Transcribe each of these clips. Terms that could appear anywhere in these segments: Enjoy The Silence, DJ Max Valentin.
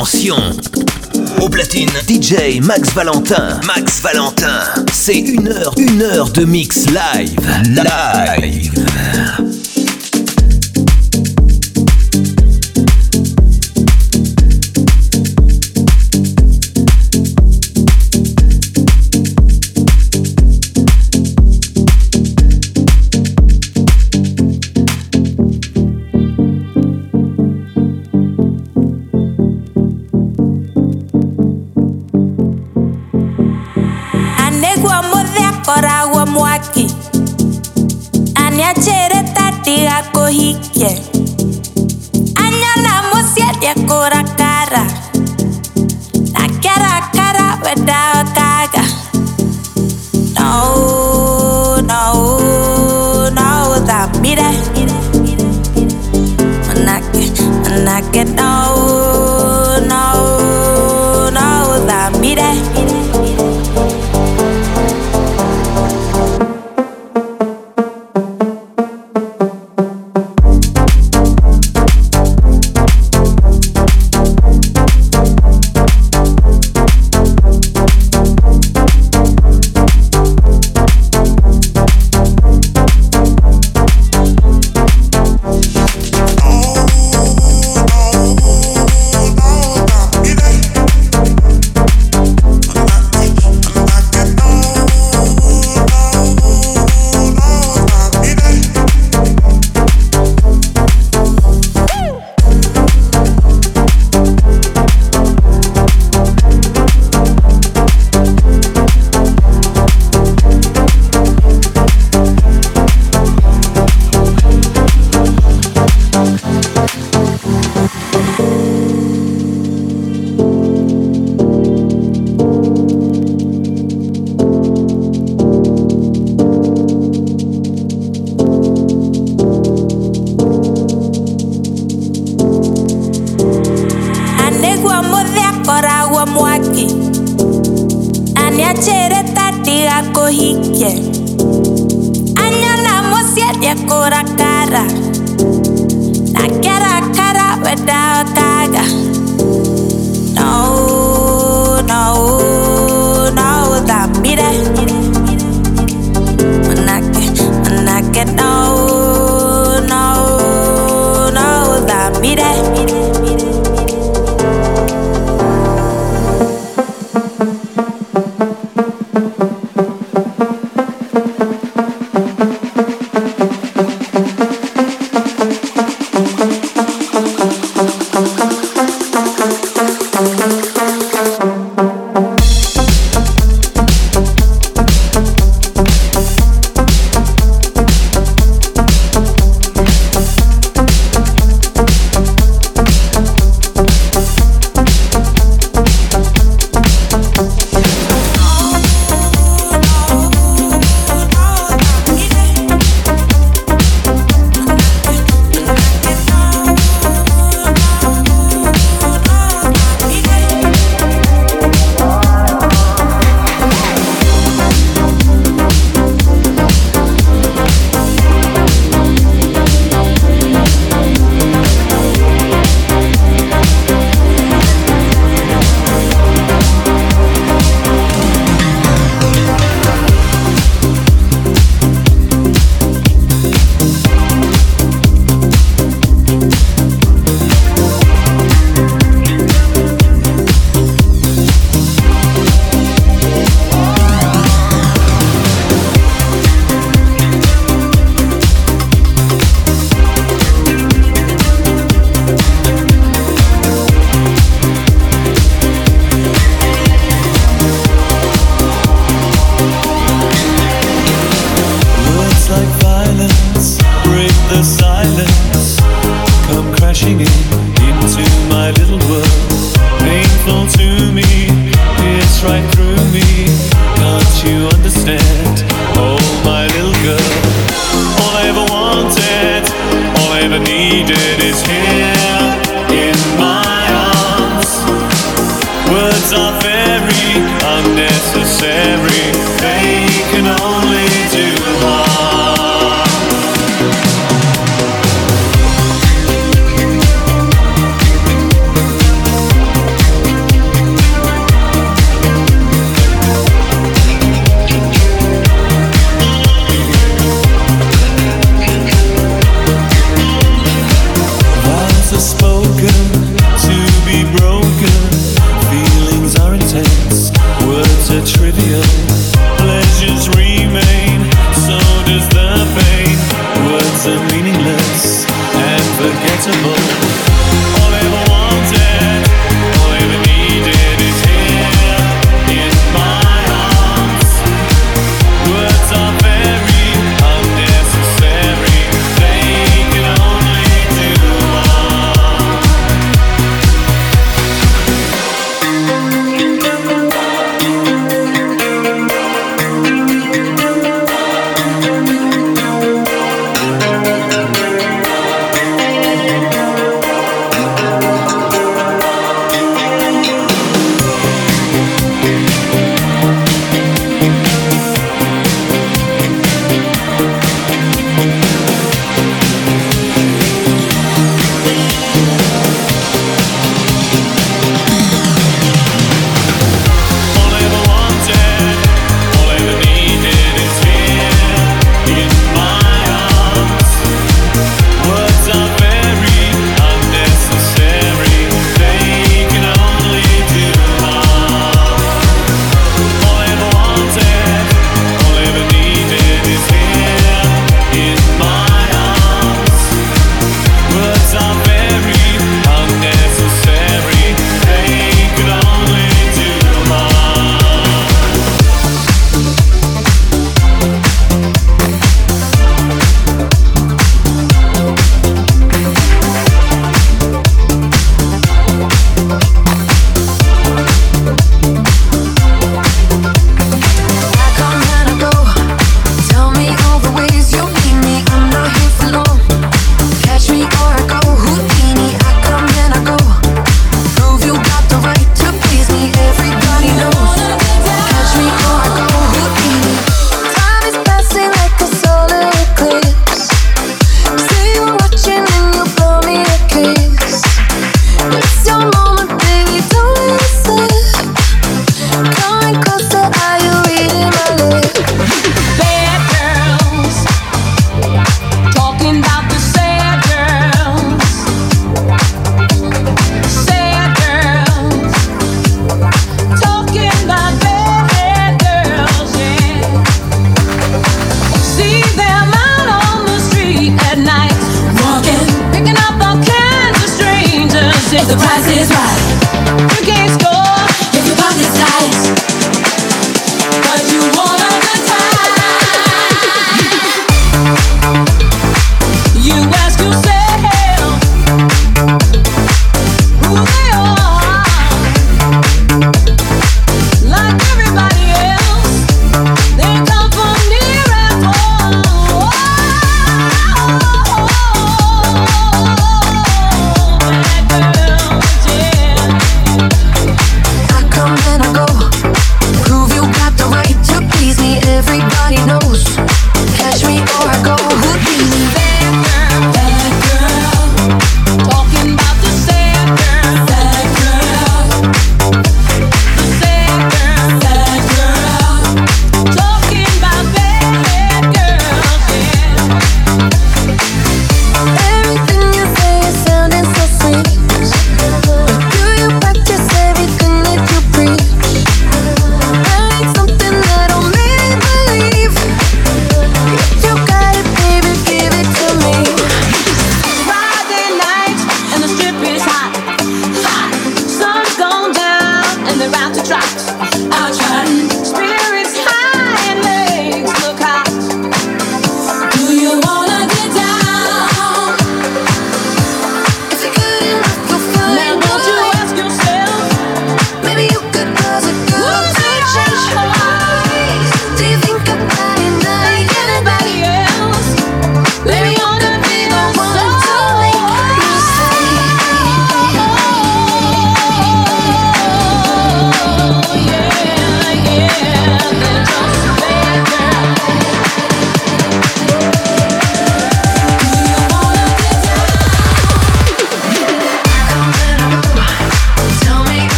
Attention, au platine, DJ Max Valentin. Max Valentin, c'est une heure de mix live.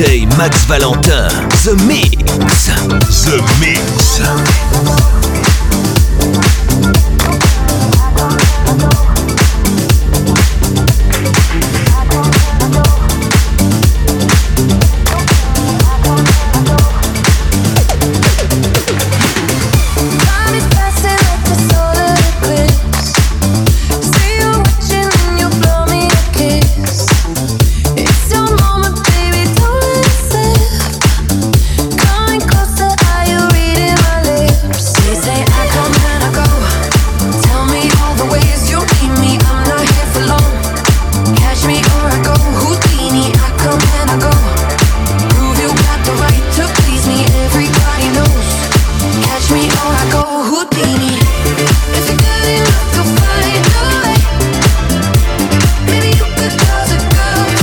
DJ Max Valentin, The Mix. The Mix. If you're good enough, go find a way. Maybe you could cause a girl.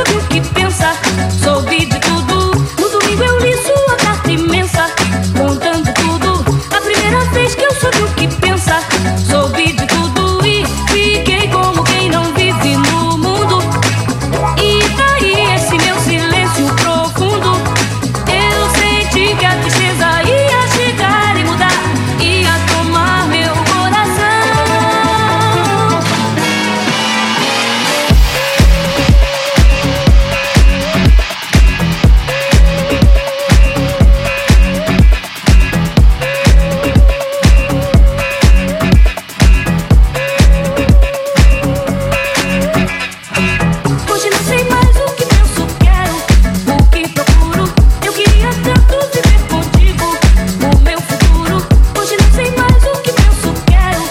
só vi o que pensa. Soube de tudo, no domingo eu li sua carta imensa, contando tudo, a primeira vez que eu soube o que pensa. Soube de tudo e fiquei como quem não vive no mundo. E daí esse meu silêncio profundo. Eu senti que a tristeza ia chegar e mudar, ia tomar meu coração. Hoje não sei mais o que penso, quero, o que procuro. Eu queria tanto viver contigo o meu futuro. Hoje não sei mais o que penso, quero,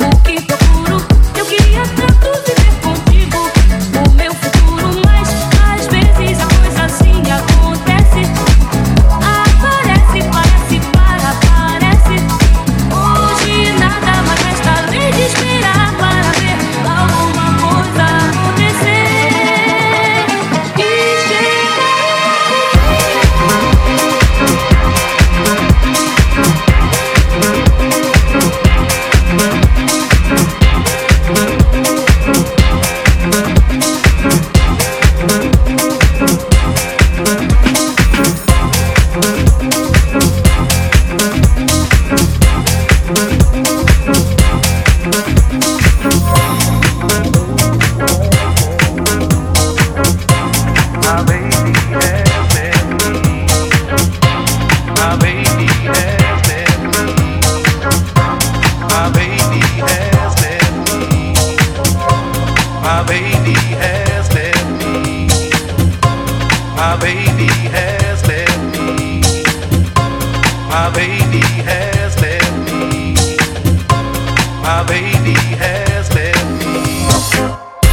o que procuro. Eu queria tanto viver contigo o meu futuro. Mas às vezes a coisa assim acontece. Aparece, parece, para, parece. Hoje nada mais resta além de esperar para ver alguma coisa acontecer. E my baby has left me. My baby has left me. My baby has left me. My baby has left me. My baby has left me.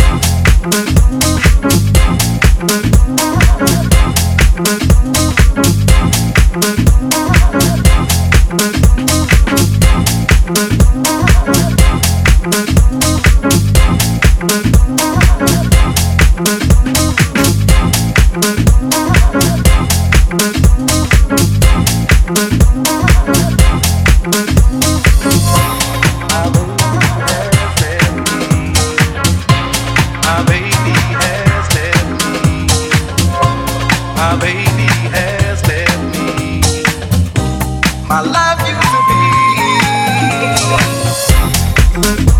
My love used to be. My baby has left me. Battles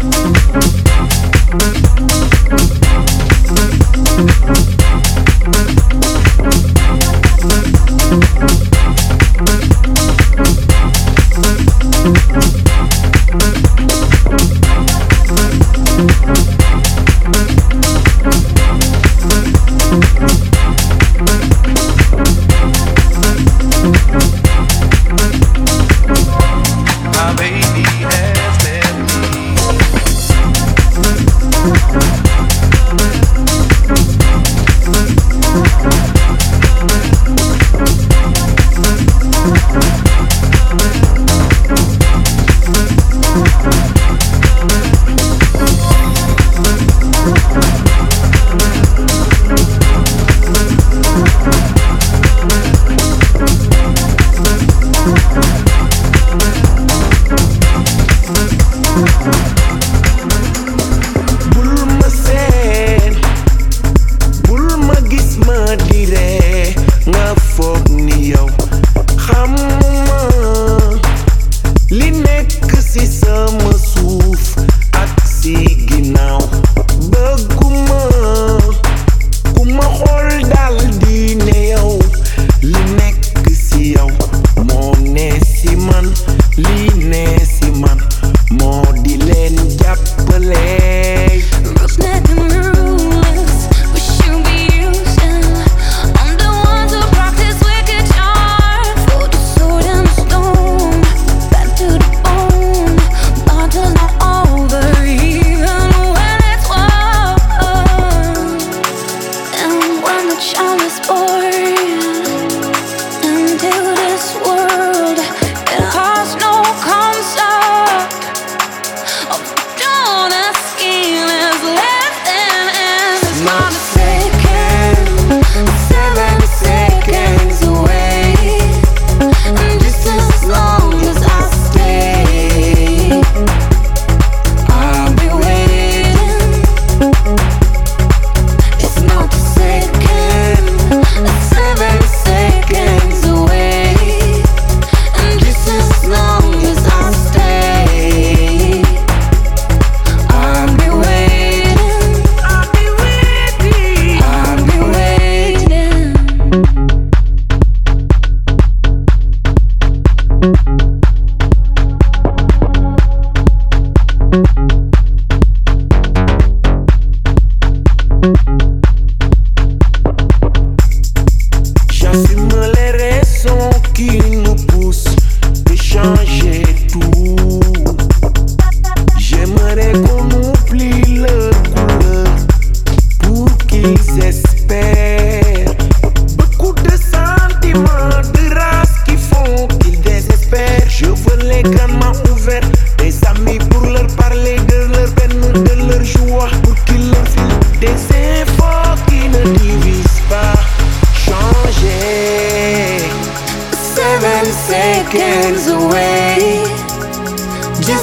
not over even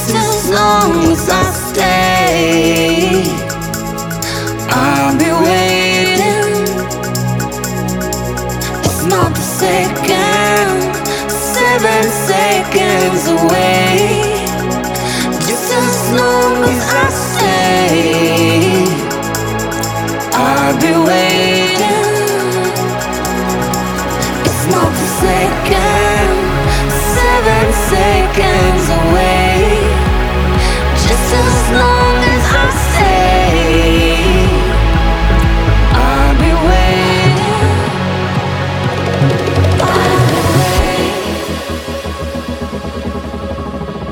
just as long as I stay. I'll be waiting. It's not the second, 7 seconds away. Just as long as I stay, I'll be waiting. It's not the second, 7 seconds away. Just as long as I stay, I'll be waiting. I'll be waiting.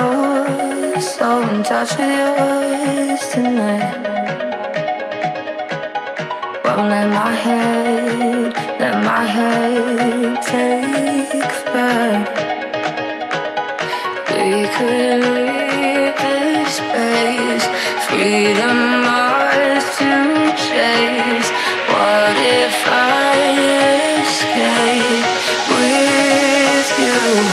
I was so in touch with yours tonight. Won't let my head take flight. We could leave this space, freedom ours to chase. What if I escape with you?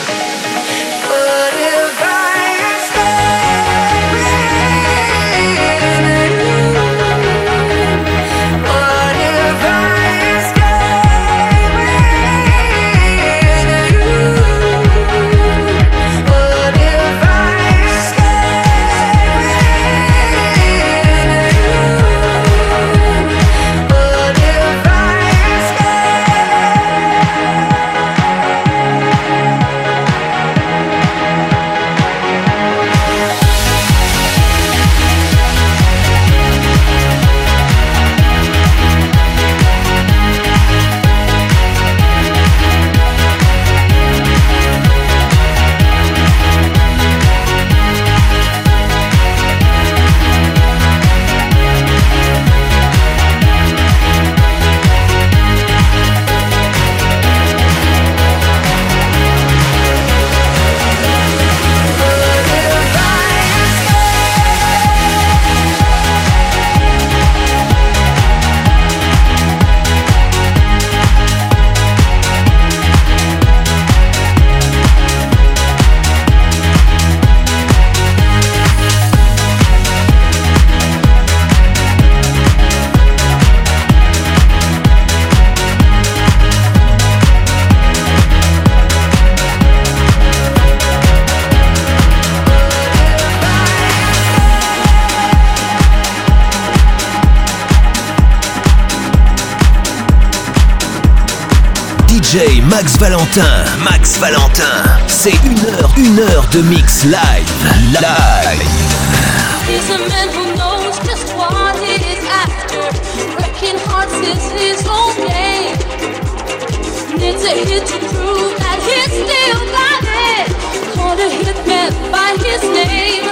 DJ Max Valentin, c'est une heure de mix live. It's a hit to prove that he's still got it. Called a hitman by his name.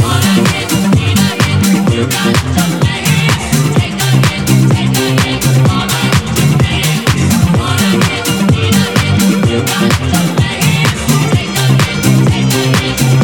What a hit, need a hit. You got to play it. Take a hit, all I to pay it. What a hit, need a hit. You got to play it. Take a hit,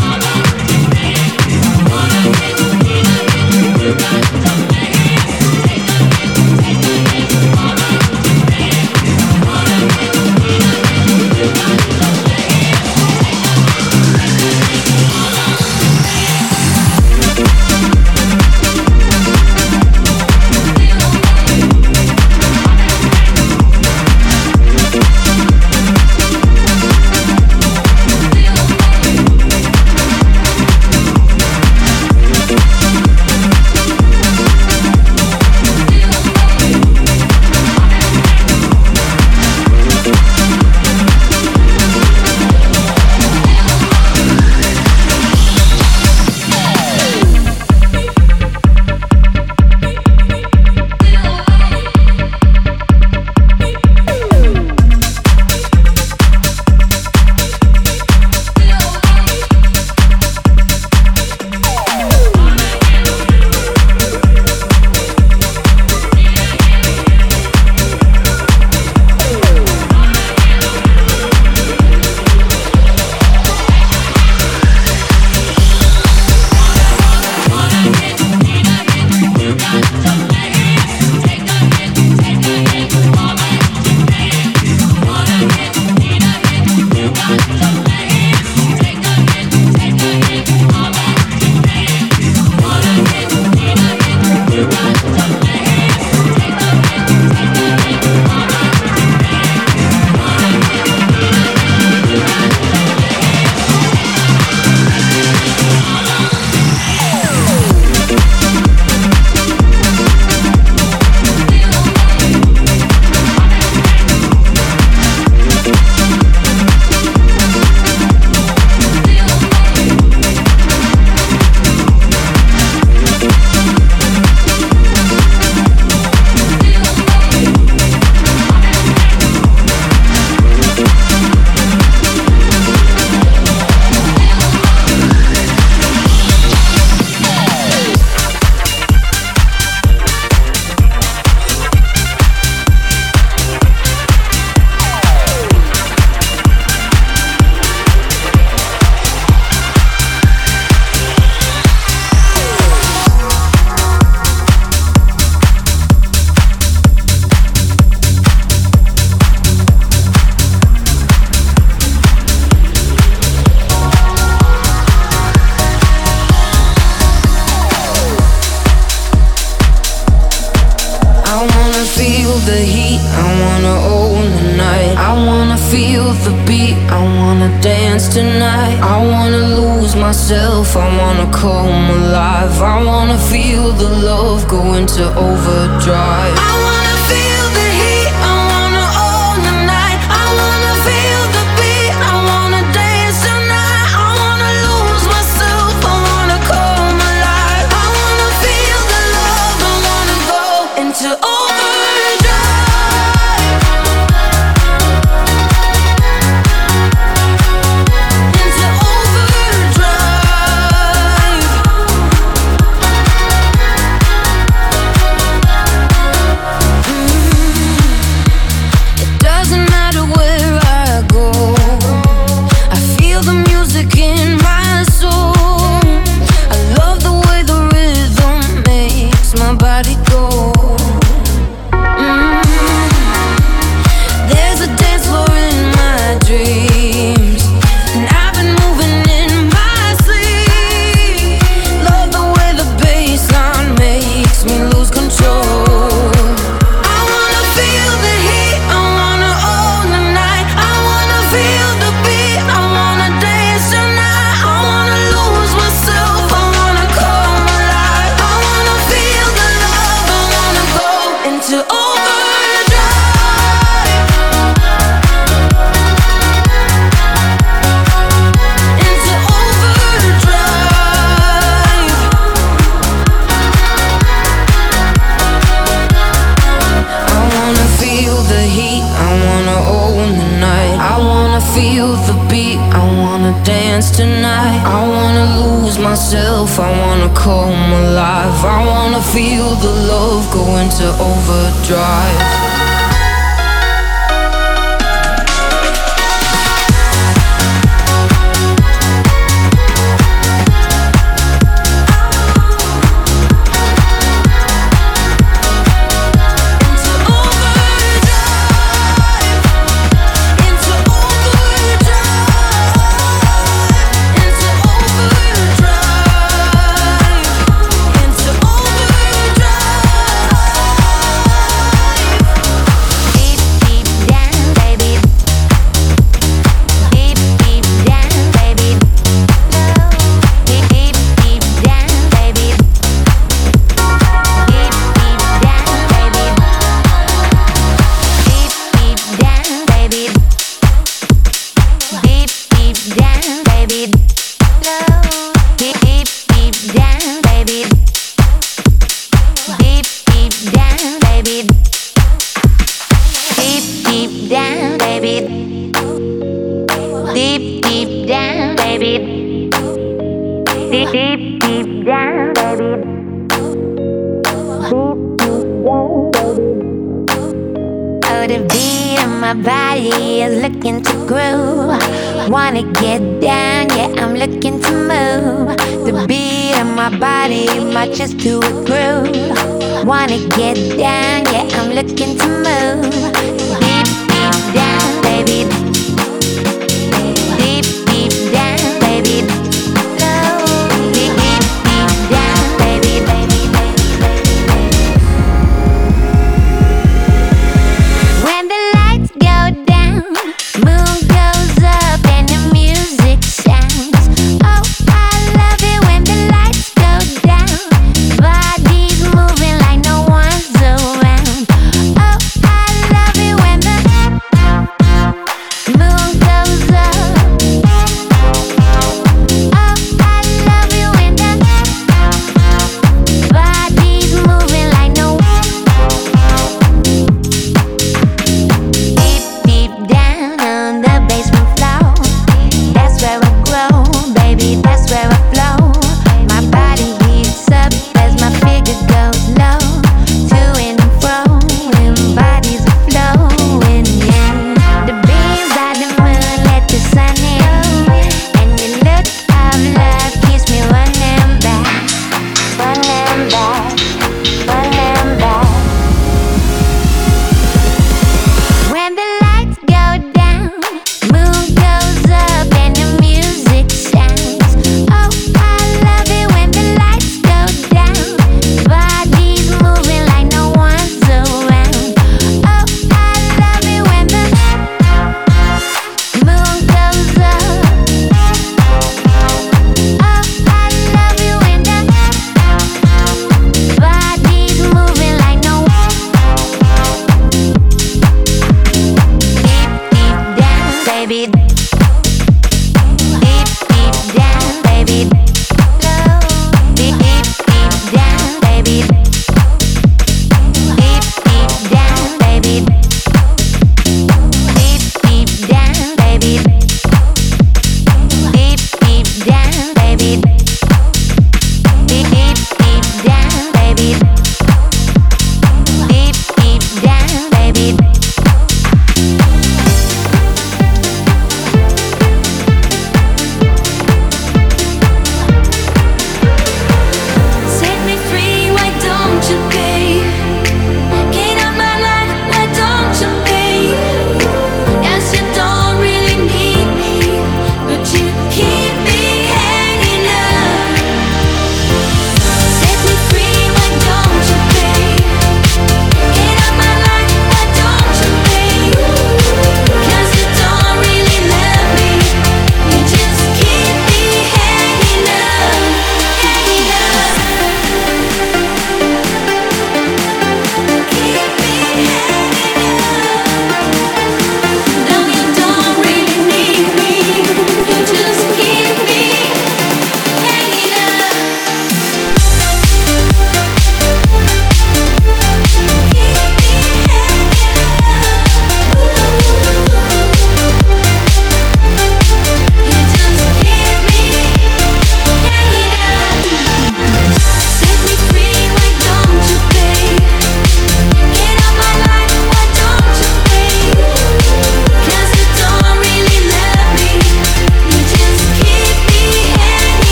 leave a beat. I wanna dance tonight. I wanna lose myself. I wanna come alive. I wanna feel the love go into overdrive. I wanna feel the heat. I wanna own the night. I wanna feel the beat. I wanna dance tonight. I wanna lose myself. I wanna come alive. I wanna feel the love. I wanna go into overdrive. I wanna come alive. I wanna feel the love go into overdrive.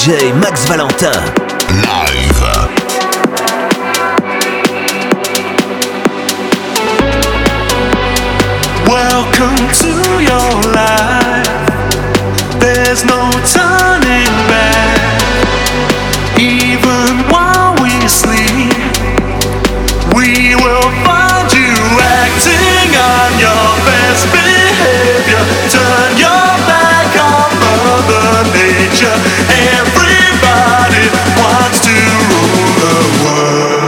DJ Max Valentin live. Welcome to your life. There's no turning back. Even while we sleep, we will find you acting on your best behavior. Turn your back on Mother Nature. Everybody wants to rule the world.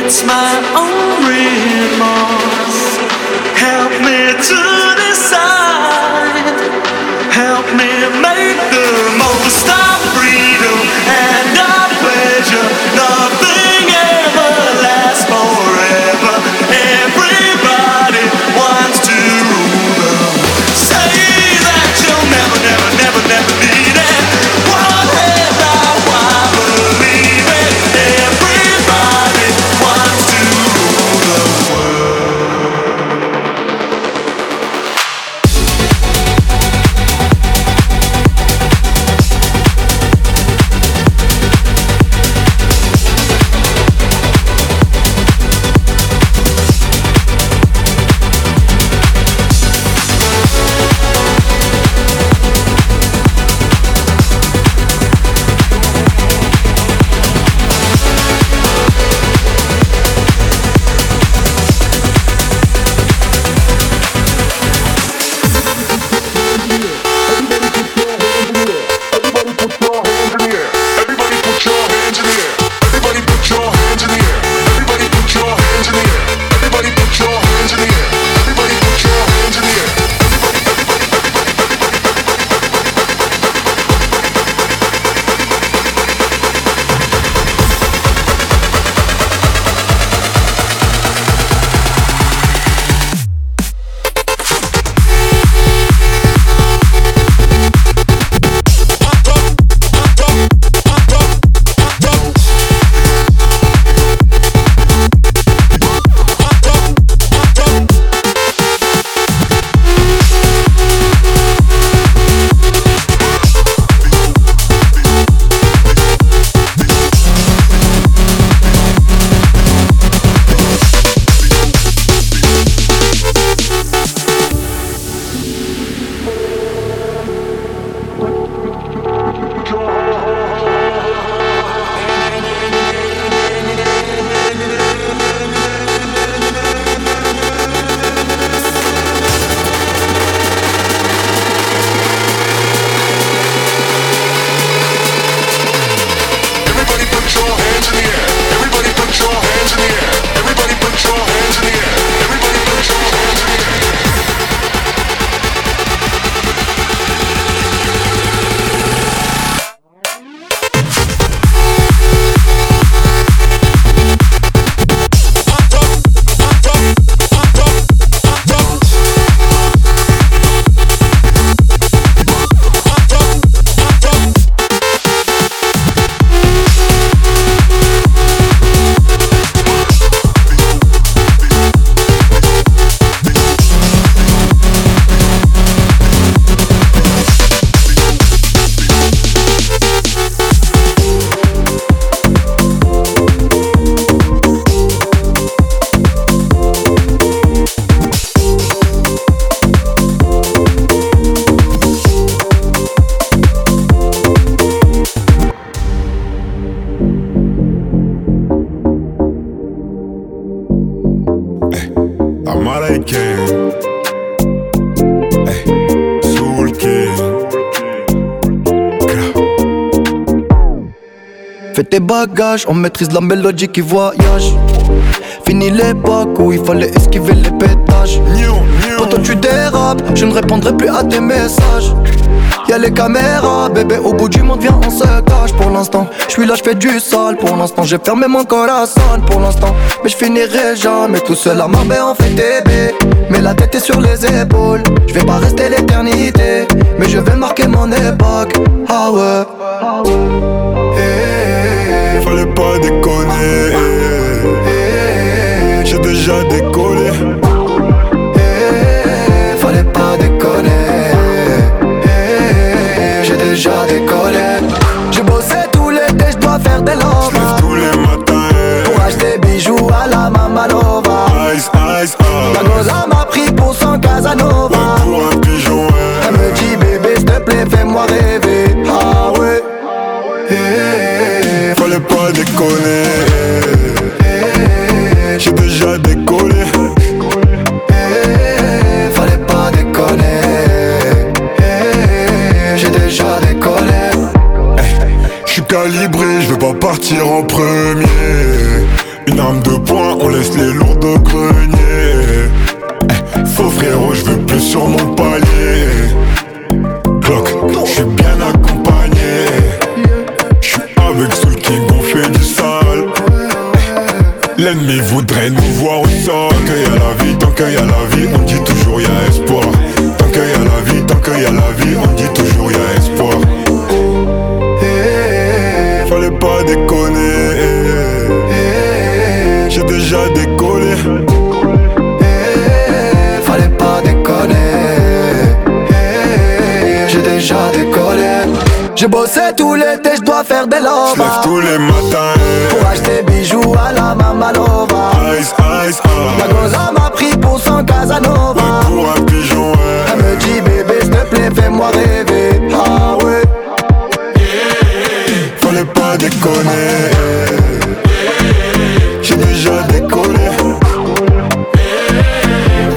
It's my own remorse. Help me to decide. Help me make the most of freedom and of pleasure. Nothing ever lasts forever. Everybody wants to rule the world. Say that you'll never, never, never, never need it. What have I? Why believe it? américain. Sous le quai. Fais tes bagages, on maîtrise la mélodie qui voyage. Fini l'époque où il fallait esquiver les pétages. Quand tu dérapes, je ne répondrai plus à tes messages. Y'a les caméras, bébé, au bout du monde, viens, on se cache. Pour l'instant, je suis là, je fais du sale. Pour l'instant, j'ai fermé mon corazon. Pour l'instant, mais je finirai jamais tout seul à Marbella en fait bébé. Mais la tête est sur les épaules. Je vais pas rester l'éternité, mais je vais marquer mon époque. Ah ouais, hey. Fallait pas déconner, hey. J'ai déjà décollé. Déjà décollé. J'ai bossé tout l'été, j'dois faire des lovas. J'lève tous les matins, hey. Pour acheter bijoux à la Mamanova. Ice, ice, ice. La goza m'a pris pour son Casanova. Ouais, pour un pigeon, hey. Elle me dit bébé, s'il te plaît, fais-moi rêver. Ah ouais, hey. Fallait pas déconner, hey. J'ai déjà décollé. Calibré, je veux pas partir en premier. Une arme de poing, on laisse les lourdes au grenier. Faux frérot, je veux plus sur mon palier. Glock, je suis bien accompagné. Je suis avec ceux qui ont fait du sale. L'ennemi voudrait nous voir au sol. Tant qu'il y a la vie, tant qu'il y a la vie, on dit toujours y'a espoir. Tant qu'il y a la vie, tant qu'il y a la vie, on dit toujours y'a espoir. Fallait pas déconner, j'ai déjà décollé. Fallait pas déconner, j'ai déjà décollé. J'ai bossé tout l'été, j'dois faire des lovas. J'lève tous les matins, pour acheter bijoux à la Mamanova. Ice, ice, ice. La goza m'a pris pour son Casanova. Et pour un pigeon, hey. Elle me dit bébé, s'il te plaît, fais-moi rêver. Ah ouais. Fallait pas déconner, j'ai déjà décollé.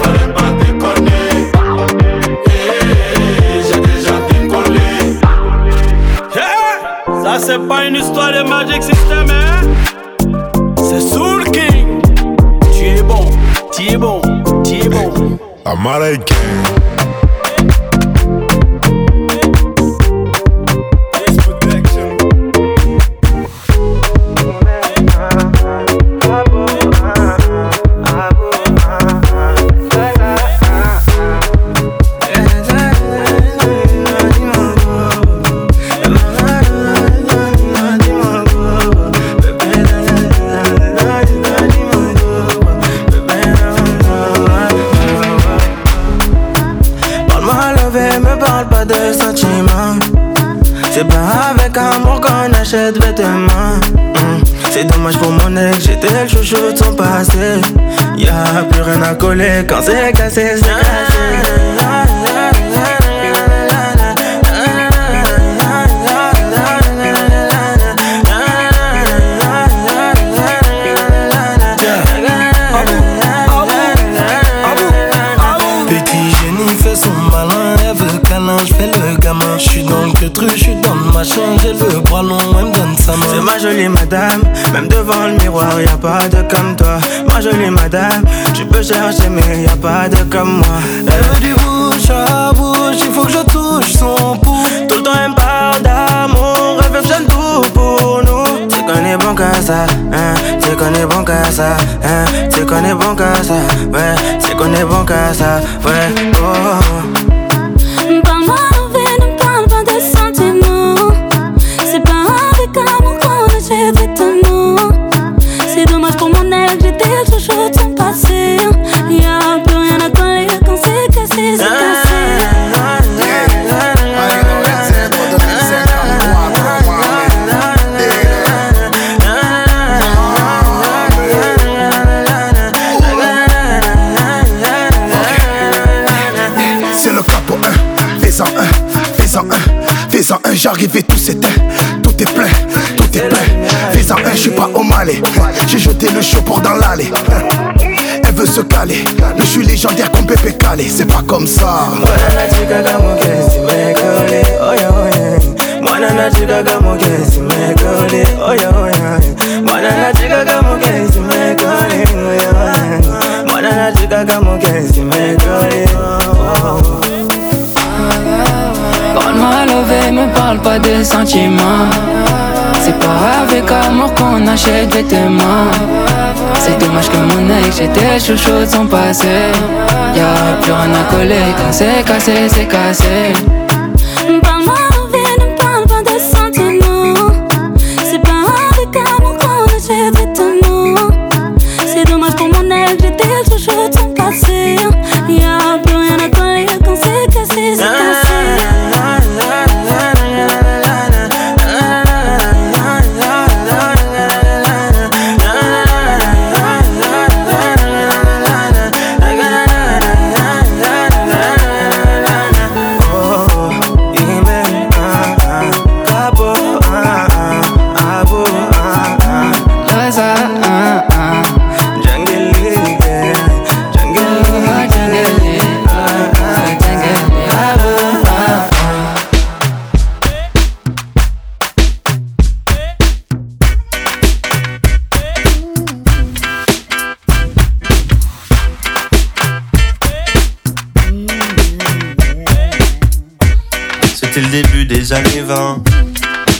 Fallait pas déconner, j'ai déjà décollé. Ça c'est pas une histoire de Magic System, hein. C'est Soul King. Tu es bon, tu es bon, tu es bon. Américain. C'est dommage pour mon ex, j'étais le chouchou de son passé. Y'a plus rien à coller quand c'est cassé, c'est cassé. Petit génie fait son malin, elle veut câlin, j'fais le gamin. J'suis dans le truc, j'suis dans le machin, j'ai le bras long, elle me donne sa main. C'est ma jolie madame, même devant le miroir, y'a pas de comme toi. Ma jolie madame, tu peux chercher mais y'a pas de comme moi. Elle veut du bouche à bouche, il faut que je touche son pouce. Tout le temps elle me parle d'amour, elle veut que j'aime tout pour nous. C'est qu'on est bon qu'à ça, hein, c'est qu'on est bon qu'à ça, hein, c'est qu'on est bon qu'à ça, ouais, c'est qu'on est bon qu'à ça, ouais, oh. J'arrive et tout s'éteint, tout est plein, tout est plein. Fais-en un, j'suis pas au Mali. J'ai jeté le chaud pour dans l'allée. veut se caler. Je suis légendaire comme Pépé Calé, c'est pas comme ça. Quand ma levée me parle pas de sentiments. C'est pas avec amour qu'on achète des témoins. C'est dommage que mon ex, j'étais chouchou de son passé. Y'a plus rien à coller, quand c'est cassé, c'est cassé.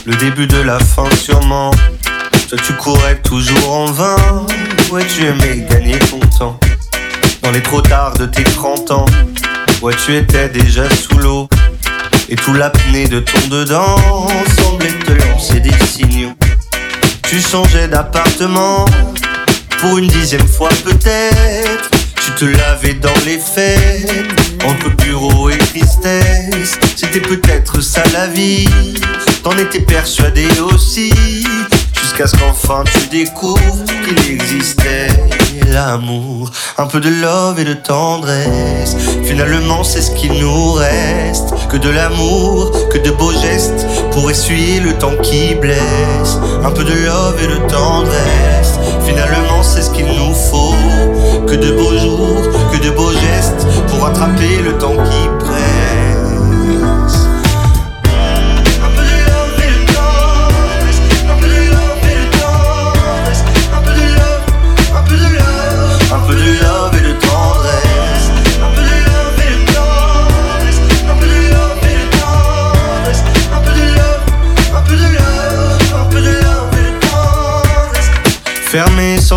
Le début de la fin sûrement. Toi tu courais toujours en vain. Ouais tu aimais gagner ton temps dans les trottoirs de tes 30 ans. Ouais tu étais déjà sous l'eau et tout l'apnée de ton dedans semblait te lancer des signaux. Tu changeais d'appartement pour une 10e fois peut-être. Tu te lavais dans les fêtes, entre bureau et tristesse. C'était peut-être ça la vie, t'en étais persuadé aussi. Jusqu'à ce qu'enfin tu découvres qu'il existait l'amour. Un peu de love et de tendresse, finalement c'est ce qu'il nous reste. Que de l'amour, que de beaux gestes, pour essuyer le temps qui blesse. Un peu de love et de tendresse, finalement c'est ce qu'il nous faut. Que de beaux jours, que de beaux gestes, pour attraper le temps qui presse. Fermé sans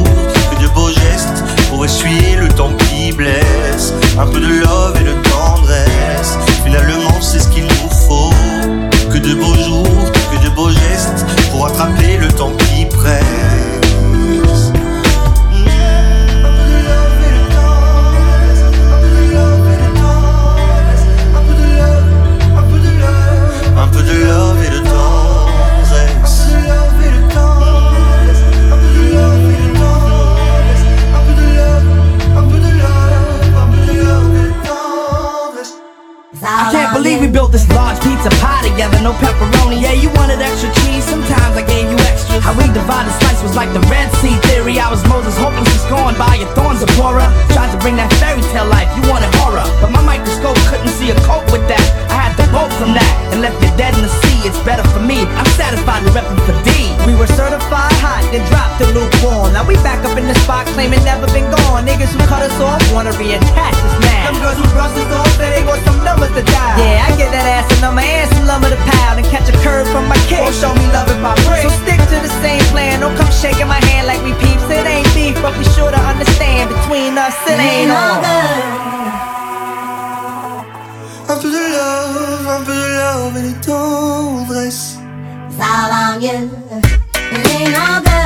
que de beaux gestes, pour essuyer le temps qui blesse. Un peu de love et de tendresse, finalement c'est ce qu'il nous faut. Que de beaux jours, que de beaux gestes, pour attraper le temps qui presse. Un peu de love et de tendresse. I can't believe we built this large pizza pie together, no pepperoni. Yeah, you wanted extra cheese, sometimes I gave you extra. How we divided slice was like the Red Sea theory. I was Moses hoping to scorn by your thorns of horror. Tried to bring that fairy tale life, you wanted horror, but my microscope couldn't see a cope with that. I had to bolt from that and left you dead in the sea. It's better for me, I'm satisfied with repping for D. We were certified hot, then dropped the lukewarm. Now we back up in the spot, claiming never been gone. Niggas who cut us off wanna reattach us, man. Them girls who brush us off, say they want some numbers to die. Yeah, I get that ass a number and some lumber to pile, and catch a curve from my kick. Won't show me love if I break. So stick to the same plan, don't come shaking my hand like we peeps. It ain't beef, but we sure to understand between us it ain't on. Un peu de love, un peu de love et de tendresse. It's all on you, it ain't all good.